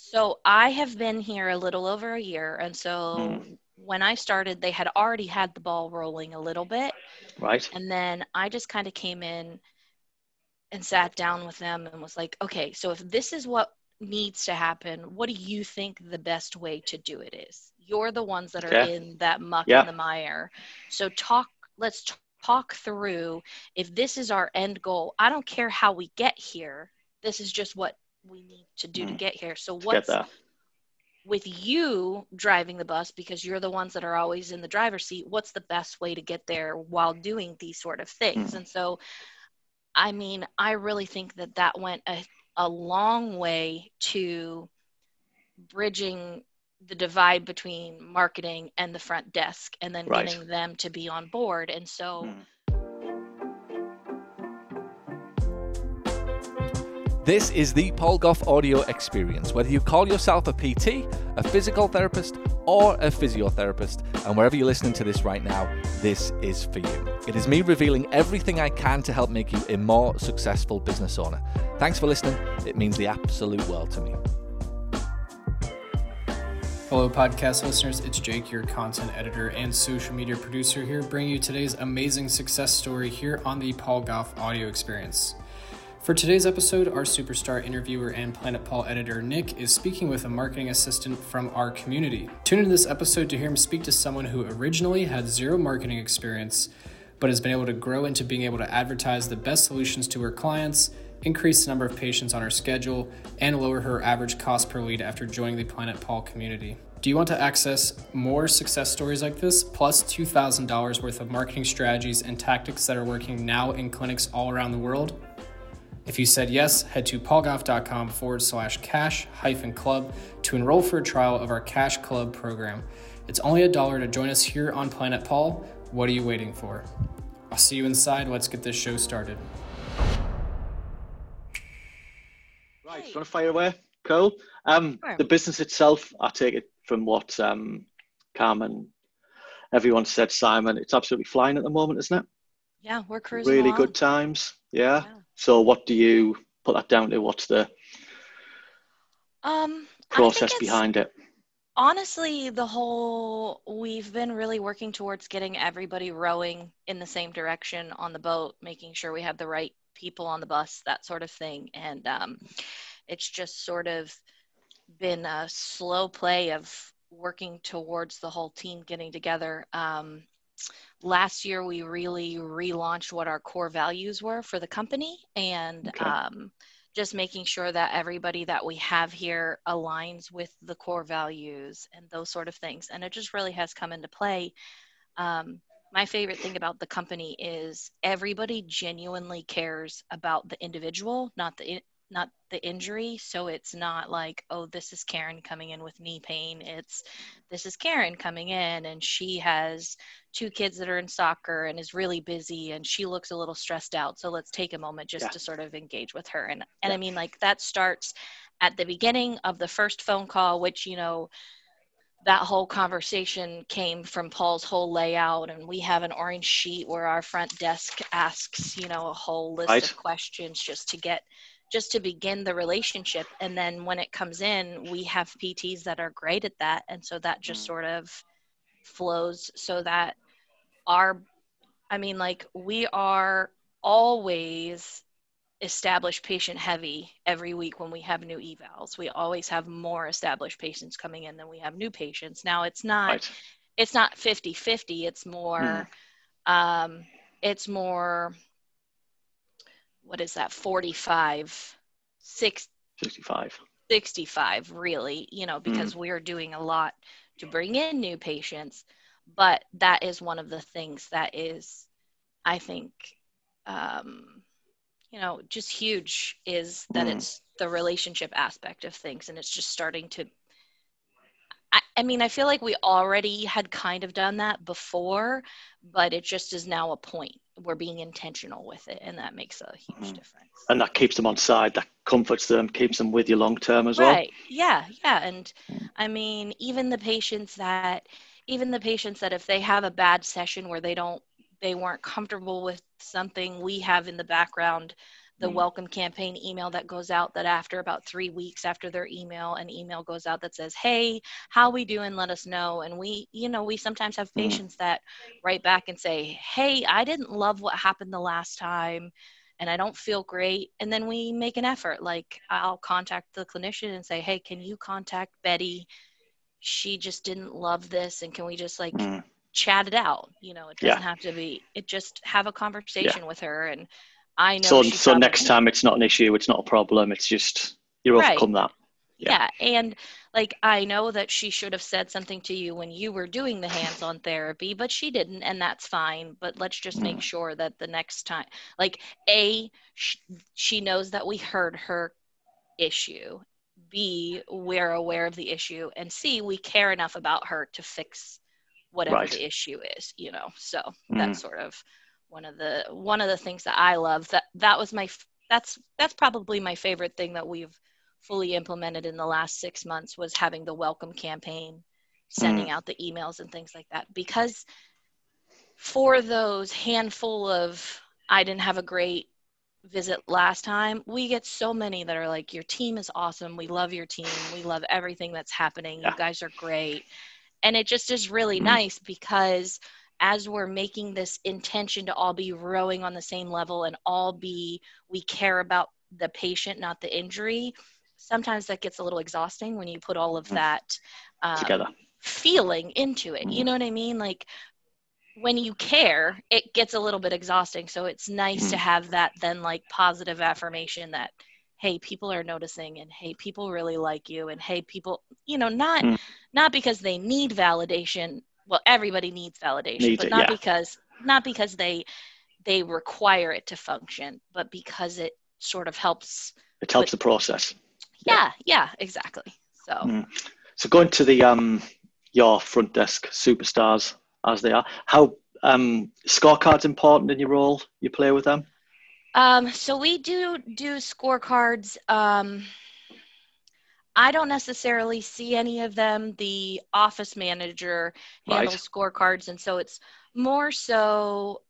So I have been here a little over a year. And so when I started, they had already had the ball rolling a little bit. Right. And then I just kind of came in and sat down with them and was like, okay, so if this is what needs to happen, what do you think the best way to do it is? You're the ones that are in that muck and the mire. So let's talk through, if this is our end goal, I don't care how we get here. This is just what we need to do to get here. So what's with you driving the bus, because you're the ones that are always in the driver's seat, what's the best way to get there while doing these sort of things? And so, I mean, I really think that that went a long way to bridging the divide between marketing and the front desk, and then getting them to be on board. And so this is the Paul Gough audio experience. Whether you call yourself a PT, a physical therapist, or a physiotherapist, and wherever you're listening to this right now, this is for you. It is me revealing everything I can to help make you a more successful business owner. Thanks for listening. It means the absolute world to me. Hello, podcast listeners. It's Jake, your content editor and social media producer here, bringing you today's amazing success story here on the Paul Gough audio experience. For today's episode, our superstar interviewer and Planet Paul editor, Nick, is speaking with a marketing assistant from our community. Tune into this episode to hear him speak to someone who originally had zero marketing experience, but has been able to grow into being able to advertise the best solutions to her clients, increase the number of patients on her schedule, and lower her average cost per lead after joining the Planet Paul community. Do you want to access more success stories like this, plus $2,000 worth of marketing strategies and tactics that are working now in clinics all around the world? If you said yes, head to paulgough.com/cash-club to enroll for a trial of our Cash Club program. It's only $1 to join us here on Planet Paul. What are you waiting for? I'll see you inside. Let's get this show started. Right, do you want to fire away? Cool. The business itself, I take it from what Cam and everyone said, Simon, it's absolutely flying at the moment, isn't it? Yeah, we're cruising really along. Good times. Yeah. So what do you put that down to? What's the process behind it? Honestly, we've been really working towards getting everybody rowing in the same direction on the boat, making sure we have the right people on the bus, that sort of thing. And it's just sort of been a slow play of working towards the whole team getting together. Last year, we really relaunched what our core values were for the company, and just making sure that everybody that we have here aligns with the core values and those sort of things. And it just really has come into play. My favorite thing about the company is everybody genuinely cares about the individual, not the injury. So it's not like, oh, this is Karen coming in with knee pain. This is Karen coming in and she has two kids that are in soccer and is really busy and she looks a little stressed out. So let's take a moment just to sort of engage with her. And I mean, like, that starts at the beginning of the first phone call, which, you know, that whole conversation came from Paul's whole layout, and we have an orange sheet where our front desk asks, you know, a whole list of questions just to begin the relationship. And then when it comes in, we have PTs that are great at that. And so that just sort of flows so that we are always established patient heavy every week when we have new evals. We always have more established patients coming in than we have new patients. Now it's not 50-50. It's more, what is that? 65, really, you know, because we're doing a lot to bring in new patients, but that is one of the things that is, I think, you know, just huge, is that it's the relationship aspect of things. And it's just starting to, I feel like we already had kind of done that before, but it just is now a point. We're being intentional with it, and that makes a huge difference. And that keeps them on side, that comforts them, keeps them with you long term as well. Right. Yeah. And I mean, even the patients that if they have a bad session where they weren't comfortable with something we have in the background the welcome campaign email that goes out, that after about 3 weeks after their email, an email goes out that says, hey, how we doing? Let us know. And we, you know, we sometimes have patients that write back and say, hey, I didn't love what happened the last time and I don't feel great. And then we make an effort. Like, I'll contact the clinician and say, hey, can you contact Betty? She just didn't love this. And can we just like chat it out? You know, it doesn't have to be, it just have a conversation with her. And I know. So next time it's not an issue, it's not a problem. It's just, you overcome that. Yeah. And like, I know that she should have said something to you when you were doing the hands-on therapy, but she didn't, and that's fine. But let's just make sure that the next time, like A, she knows that we heard her issue, B, we're aware of the issue, and C, we care enough about her to fix whatever the issue is, you know? So that's sort of one of the things that I love. That was that's probably my favorite thing that we've fully implemented in the last 6 months, was having the welcome campaign, sending out the emails and things like that. Because for those handful of, I didn't have a great visit last time, we get so many that are like, your team is awesome. We love your team. We love everything that's happening. Yeah. You guys are great. And it just is really nice, because as we're making this intention to all be rowing on the same level and all be, we care about the patient, not the injury. Sometimes that gets a little exhausting when you put all of that feeling into it. You know what I mean? Like, when you care, it gets a little bit exhausting. So it's nice to have that then, like, positive affirmation that, hey, people are noticing, and hey, people really like you, and hey, people, you know, not because they need validation. Well, everybody needs validation, because they require it to function, but because it sort of helps. It helps the process. Yeah, exactly. So, so going to the your front desk superstars as they are, how scorecards important in your role? You play with them? So we do scorecards. I don't necessarily see any of them. The office manager handles scorecards. And so it's more so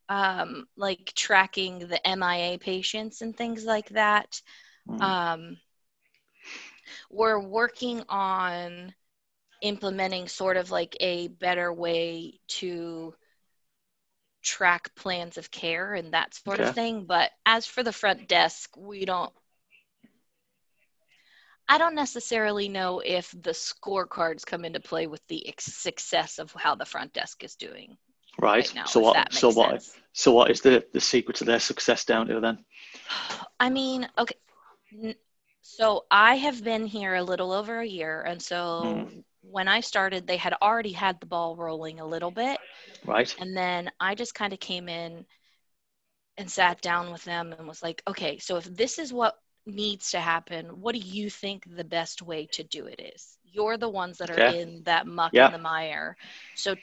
like tracking the MIA patients and things like that. We're working on implementing sort of like a better way to track plans of care and that sort of thing. But as for the front desk, I don't necessarily know if the scorecards come into play with the success of how the front desk is doing right now. So what is the secret to their success down to then? I mean, okay. So I have been here a little over a year. And so when I started, they had already had the ball rolling a little bit. Right. And then I just kind of came in and sat down with them and was like, okay, so if this is what needs to happen, what do you think the best way to do it is? You're the ones that are in that muck and the mire. So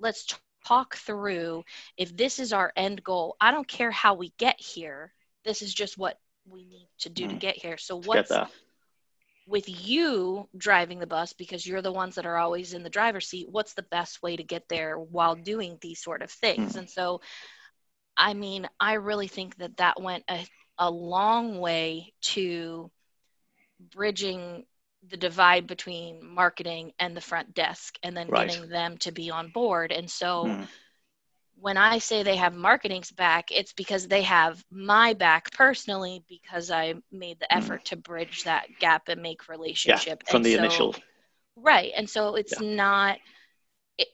let's talk through, if this is our end goal, I don't care how we get here. This is just what we need to do to get here. So what's with you driving the bus, because you're the ones that are always in the driver's seat, what's the best way to get there while doing these sort of things? And so, I mean, I really think that went a long way to bridging the divide between marketing and the front desk, and then getting them to be on board. And so when I say they have marketing's back, it's because they have my back personally, because I made the effort to bridge that gap and make relationship. Yeah, from the initial. Right. And so it's not...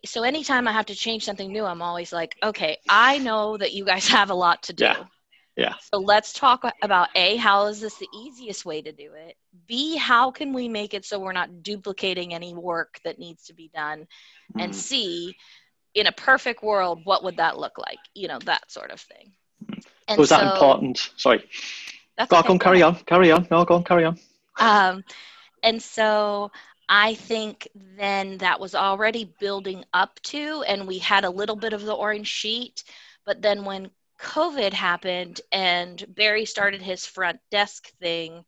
So anytime I have to change something new, I'm always like, okay, I know that you guys have a lot to do. Yeah. So let's talk about A, how is this the easiest way to do it? B, how can we make it so we're not duplicating any work that needs to be done? And C, in a perfect world, what would that look like? You know, that sort of thing. And was that important? Sorry. That's okay. Go on, carry on. No, go on, carry on. And so I think then that was already building up to, and we had a little bit of the orange sheet, but then when COVID happened and Barry started his front desk thing,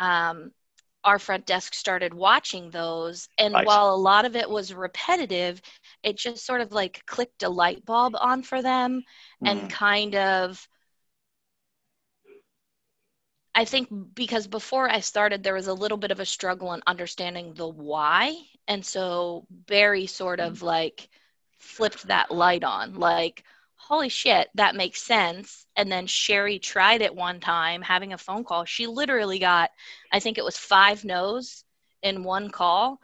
our front desk started watching those. And while a lot of it was repetitive, it just sort of like clicked a light bulb on for them, and kind of I think because before I started, there was a little bit of a struggle in understanding the why. And so Barry sort of like flipped that light on, like, holy shit, that makes sense. And then Sherry tried it one time having a phone call. She literally got, I think it was 5 no's in one call.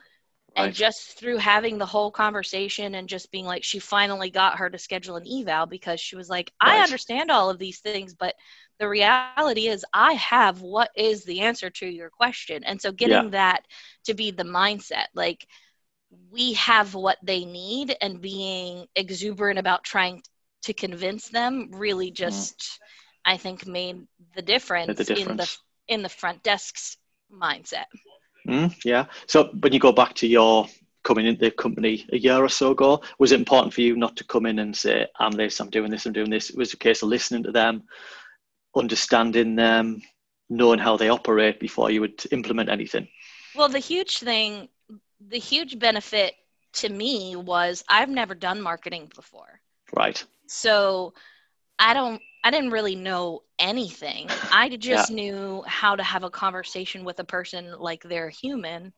Right. And just through having the whole conversation and just being like, she finally got her to schedule an eval because she was like, right. I understand all of these things, but the reality is I have what is the answer to your question. And so getting that to be the mindset, like we have what they need, and being exuberant about trying to convince them really just, I think, made the difference, in the front desk's mindset. Yeah. So when you go back to your coming into the company a year or so ago, was it important for you not to come in and say, I'm this, I'm doing this, I'm doing this? It was a case of listening to them, understanding them, knowing how they operate before you would implement anything. Well, the huge benefit to me was I've never done marketing before. Right. So I didn't really know anything. I just knew how to have a conversation with a person like they're human.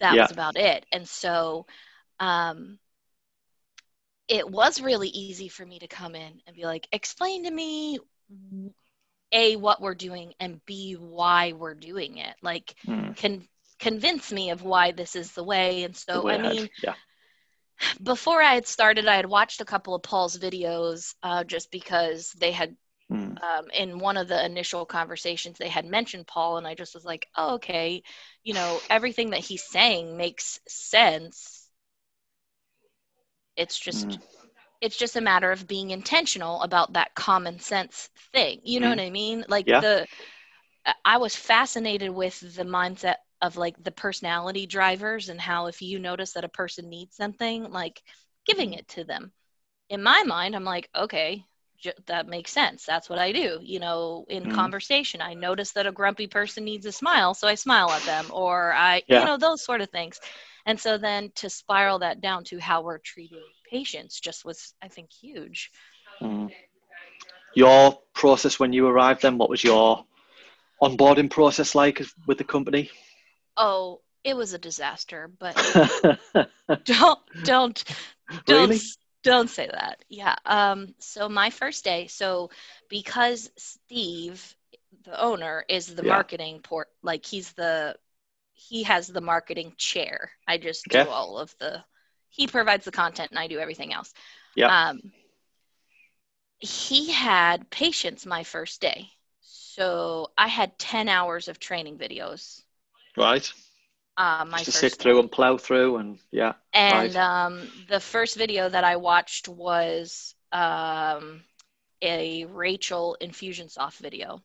That was about it. And so it was really easy for me to come in and be like, explain to me, A, what we're doing, and B, why we're doing it. Like, convince me of why this is the way. And so, before I had started, I had watched a couple of Paul's videos just because they had, in one of the initial conversations, they had mentioned Paul, and I just was like, oh, okay, you know, everything that he's saying makes sense. It's just a matter of being intentional about that common sense thing. You know what I mean? Like I was fascinated with the mindset of like the personality drivers, and how if you notice that a person needs something, like giving it to them. In my mind, I'm like, okay, that makes sense. That's what I do. You know, in conversation, I notice that a grumpy person needs a smile, so I smile at them, or you know, those sort of things. And so then to spiral that down to how we're treating patients just was, I think, huge. Your process when you arrived then, what was your onboarding process like with the company? Oh, it was a disaster, but really? Don't say that. Yeah. So my first day, so because Steve, the owner, is the marketing like he has the marketing chair. I just do all of he provides the content and I do everything else. Yeah. He had patients my first day. So I had 10 hours of training videos. Right. Just to sit through and plow through and the first video that I watched was a Rachel Infusionsoft video.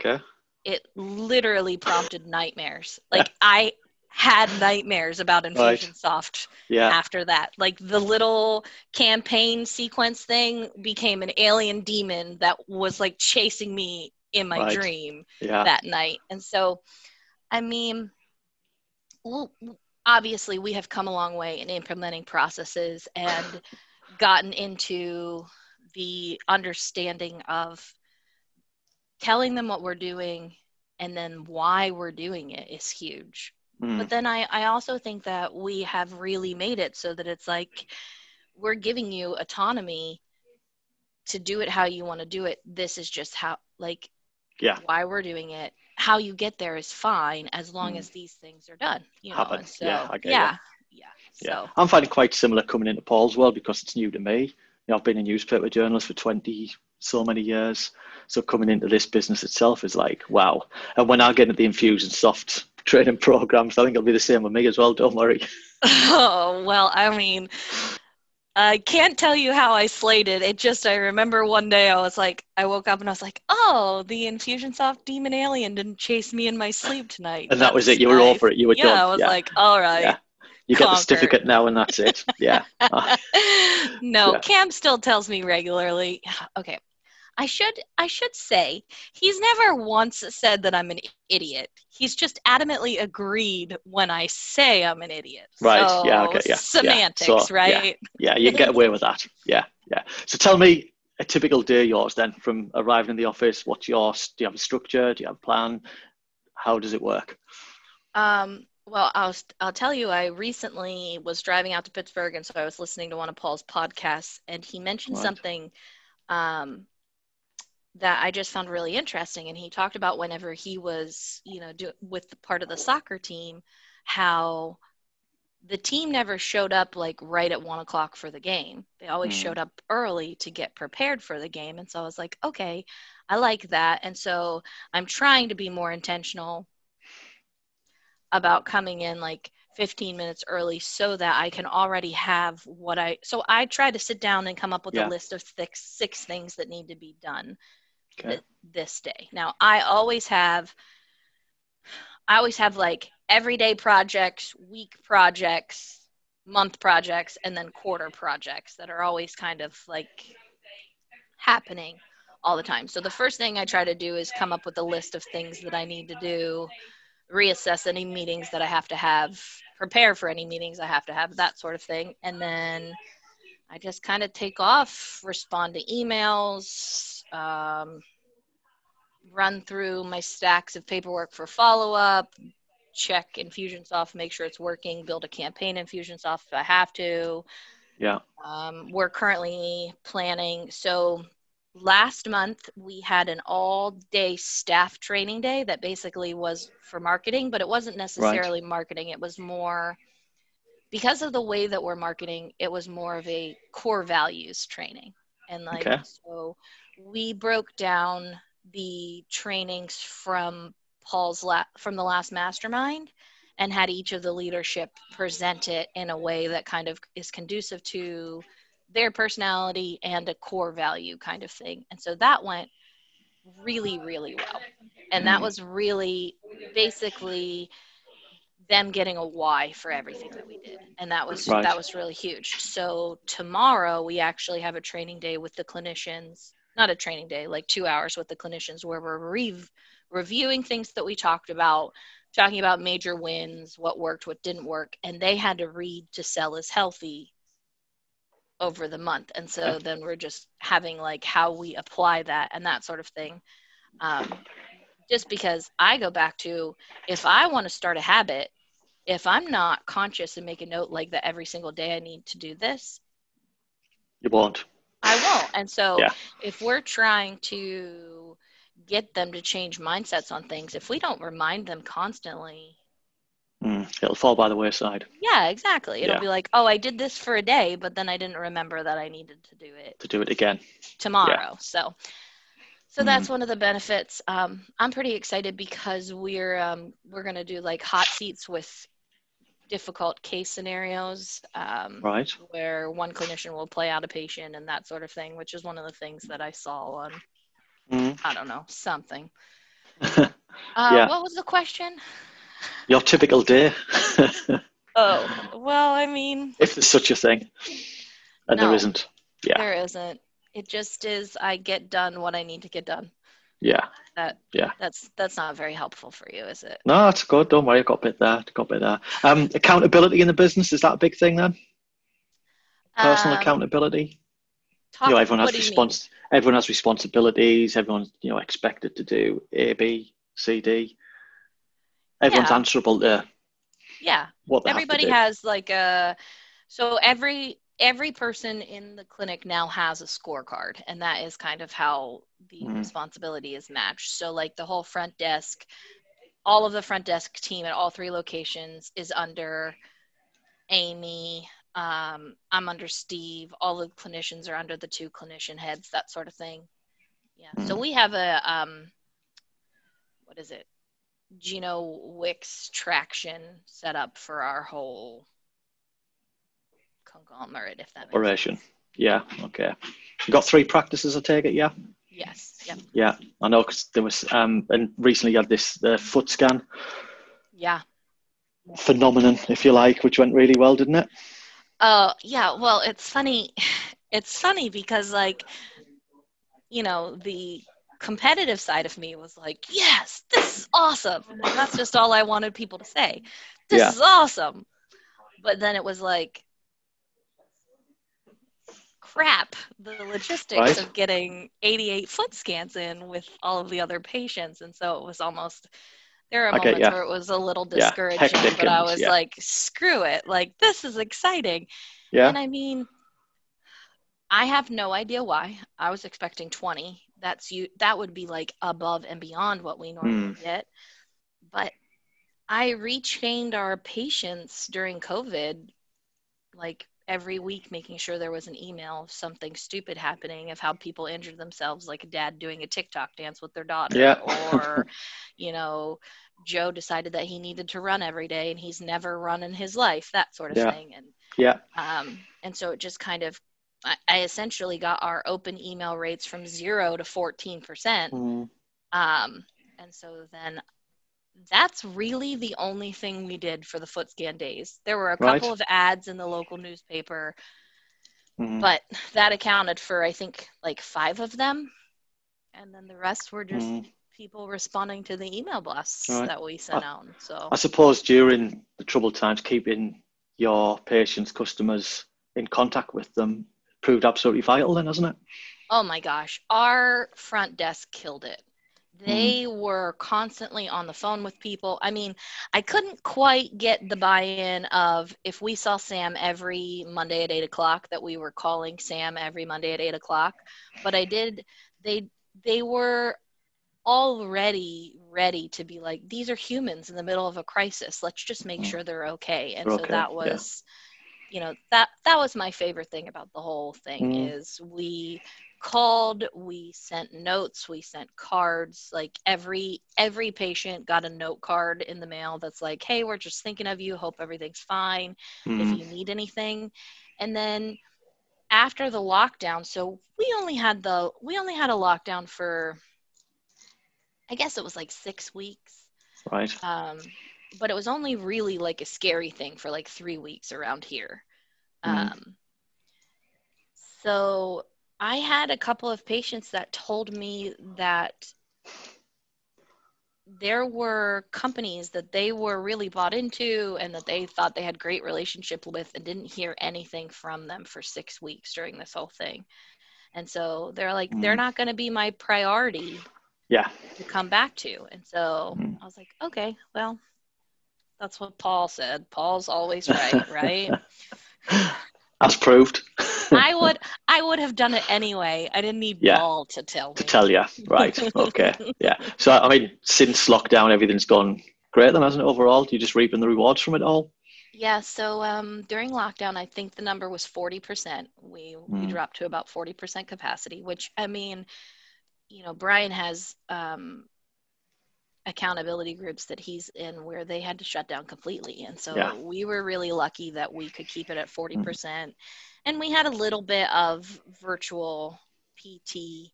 Okay. It literally prompted nightmares. Like I had nightmares about Infusionsoft after that. Like the little campaign sequence thing became an alien demon that was like chasing me in my dream that night. And so I mean, obviously we have come a long way in implementing processes and gotten into the understanding of telling them what we're doing and then why we're doing it is huge. But then I also think that we have really made it so that it's like, we're giving you autonomy to do it how you want to do it. This is just how, like, why we're doing it. How you get there is fine as long as these things are done. You know? So, so. I'm finding quite similar coming into Paul's world because it's new to me. You know, I've been a newspaper journalist for 20 years. So coming into this business itself is like, wow. And when I get into the Infusionsoft training programs, I think it'll be the same with me as well. Don't worry. Oh, well, I mean, I can't tell you how I slayed it. It just, I remember one day I was like, I woke up and I was like, oh, the Infusionsoft demon alien didn't chase me in my sleep tonight. And that was it. You were over it. You were done. I was like, all right. Yeah. You got the certificate now and that's it. Yeah. Cam still tells me regularly. Okay. I should say he's never once said that I'm an idiot. He's just adamantly agreed when I say I'm an idiot. Right. So, semantics, right? Yeah, you can get away with that. Yeah. So tell me, a typical day yours then, from arriving in the office? What's yours? Do you have a structure? Do you have a plan? How does it work? Well, I'll tell you, I recently was driving out to Pittsburgh, and so I was listening to one of Paul's podcasts, and he mentioned something that I just found really interesting. And he talked about whenever he was, with the part of the soccer team, how the team never showed up like right at 1 o'clock for the game. They always showed up early to get prepared for the game. And so I was like, okay, I like that. And so I'm trying to be more intentional about coming in like 15 minutes early so that I can already have what I try to sit down and come up with a list of six things that need to be done this day. Now I always have like everyday projects, week projects, month projects, and then quarter projects that are always kind of like happening all the time. So the first thing I try to do is come up with a list of things that I need to do, reassess any meetings that I have to have, prepare for any meetings I have to have, that sort of thing. And then I just kind of take off, respond to emails, run through my stacks of paperwork for follow-up, check Infusionsoft, make sure it's working, build a campaign in Infusionsoft if I have to. Yeah. We're currently planning. So last month we had an all-day staff training day that basically was for marketing, but it wasn't necessarily marketing. It was more, because of the way that we're marketing, it was more of a core values training. And like, so we broke down the trainings from Paul's from the last mastermind and had each of the leadership present it in a way that kind of is conducive to their personality and a core value kind of thing. And so that went really, really well. And that was really basically them getting a why for everything that we did. And that was really huge. So tomorrow we actually have a training day with the clinicians, not a training day, like 2 hours with the clinicians where we're reviewing things that we talked about, talking about major wins, what worked, what didn't work. And they had to read To Sell Is Healthy over the month. And so then we're just having like how we apply that and that sort of thing. Just because I go back to, if I want to start a habit, if I'm not conscious and make a note like that every single day I need to do this, you won't. I won't. And so if we're trying to get them to change mindsets on things, if we don't remind them constantly, it'll fall by the wayside. Yeah, exactly. It'll be like, oh, I did this for a day, but then I didn't remember that I needed to do it. To do it again. Tomorrow. Yeah. So that's one of the benefits. I'm pretty excited because we're going to do like hot seats with difficult case scenarios, where one clinician will play out a patient and that sort of thing, which is one of the things that I saw on, I don't know, something. What was the question? Your typical day. Oh, well, I mean, if there's such a thing, and there isn't. Yeah, there isn't. It just is. I get done what I need to get done. Yeah. That's not very helpful for you, is it? No, that's good. Don't worry. I got a bit there. Accountability in the business, is that a big thing then? Personal accountability. Everyone has responsibilities. Everyone's expected to do A, B, C, D. Everyone's answerable to what they everybody have to do. Has like a, so every person in the clinic now has a scorecard, and that is kind of how the responsibility is matched. So like the whole front desk, all of the front desk team at all three locations is under Amy. I'm under Steve. All the clinicians are under the two clinician heads, that sort of thing. Yeah. So we have a, what is it? Geno Wick's traction set up for our whole conglomerate, if that makes sense. Yeah, okay. You got 3 practices, I take it, yeah? Yes, yep. Yeah, I know, because there was, and recently you had this foot scan. Yeah. Phenomenon, if you like, which went really well, didn't it? Yeah, well, it's funny. It's funny because, like, the competitive side of me was like, yes, this is awesome. And that's just all I wanted people to say. This is awesome. But then it was like, crap the logistics of getting 88 foot scans in with all of the other patients. And so it was almost, there are moments where it was a little discouraging, but I was like, screw it. Like, this is exciting. Yeah. And I mean, I have no idea why. I was expecting 20. That would be like above and beyond what we normally get. But I retrained our patients during COVID, like every week, making sure there was an email of something stupid happening, of how people injured themselves, like a dad doing a TikTok dance with their daughter, or, you know, Joe decided that he needed to run every day and he's never run in his life, that sort of thing. And and so it just kind of, I essentially got our open email rates from 0 to 14%. And so then that's really the only thing we did for the foot scan days. There were a couple of ads in the local newspaper, but that accounted for, I think, like 5 of them. And then the rest were just people responding to the email blasts that we sent out. So I suppose during the troubled times, keeping your patients, customers in contact with them proved absolutely vital then, hasn't it? Oh my gosh. Our front desk killed it. They were constantly on the phone with people. I mean, I couldn't quite get the buy-in of, if we saw Sam every Monday at 8 o'clock, that we were calling Sam every Monday at 8 o'clock, but I did, they were already ready to be like, these are humans in the middle of a crisis. Let's just make sure they're okay. And so that was, you know, that was my favorite thing about the whole thing is we called, we sent notes, we sent cards. Like every patient got a note card in the mail that's like, hey, we're just thinking of you, hope everything's fine, if you need anything. And then after the lockdown, so we only had a lockdown for, I guess it was like 6 weeks, but it was only really like a scary thing for like 3 weeks around here. So I had a couple of patients that told me that there were companies that they were really bought into and that they thought they had great relationship with, and didn't hear anything from them for 6 weeks during this whole thing. And so they're like, they're not going to be my priority to come back to. And so I was like, okay, well, that's what Paul said. Paul's always right, right? That's proved. I would have done it anyway. I didn't need Paul to tell me. To tell you. Right. Okay. Yeah. So, I mean, since lockdown, everything's gone great then, hasn't it, overall? You're just reaping the rewards from it all? Yeah. So, during lockdown, I think the number was 40%. We dropped to about 40% capacity, which, I mean, you know, Brian has accountability groups that he's in where they had to shut down completely. And so we were really lucky that we could keep it at 40%. And we had a little bit of virtual PT,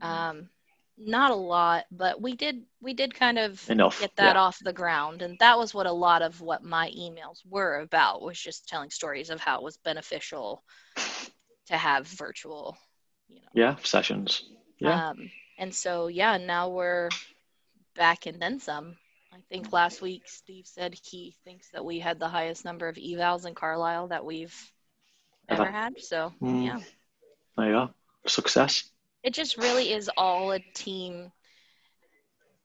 not a lot, but we did kind of get that off the ground. And that was what a lot of what my emails were about, was just telling stories of how it was beneficial to have virtual, you know. Yeah. Sessions. Yeah. And so, now we're back and then some. I think last week Steve said he thinks that we had the highest number of evals in Carlisle that we've ever had. So there you go. Success. It just really is all a team.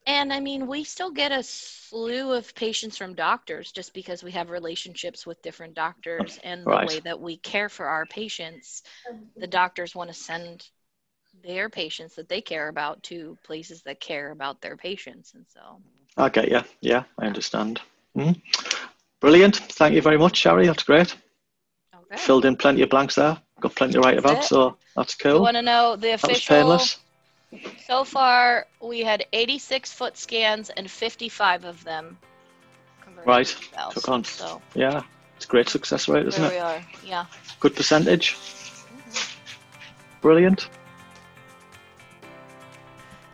And I mean, we still get a slew of patients from doctors just because we have relationships with different doctors, and the way that we care for our patients, the doctors want to send their patients that they care about to places that care about their patients. And so I understand. Brilliant. Thank you very much, Sherry. That's great. Okay. Filled in plenty of blanks there, got plenty to write about, so that's cool. You want to know the official? So far we had 86 foot scans and 55 of them converted to valves, took on. So it's a great success rate, isn't it? We are. Good percentage. Brilliant.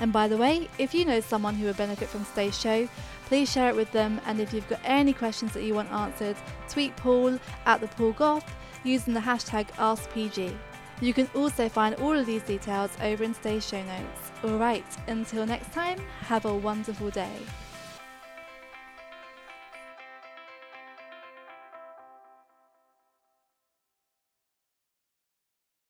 And by the way, if you know someone who would benefit from today's show, please share it with them. And if you've got any questions that you want answered, tweet Paul @thePaulGough using the hashtag AskPG. You can also find all of these details over in today's show notes. All right, until next time, have a wonderful day.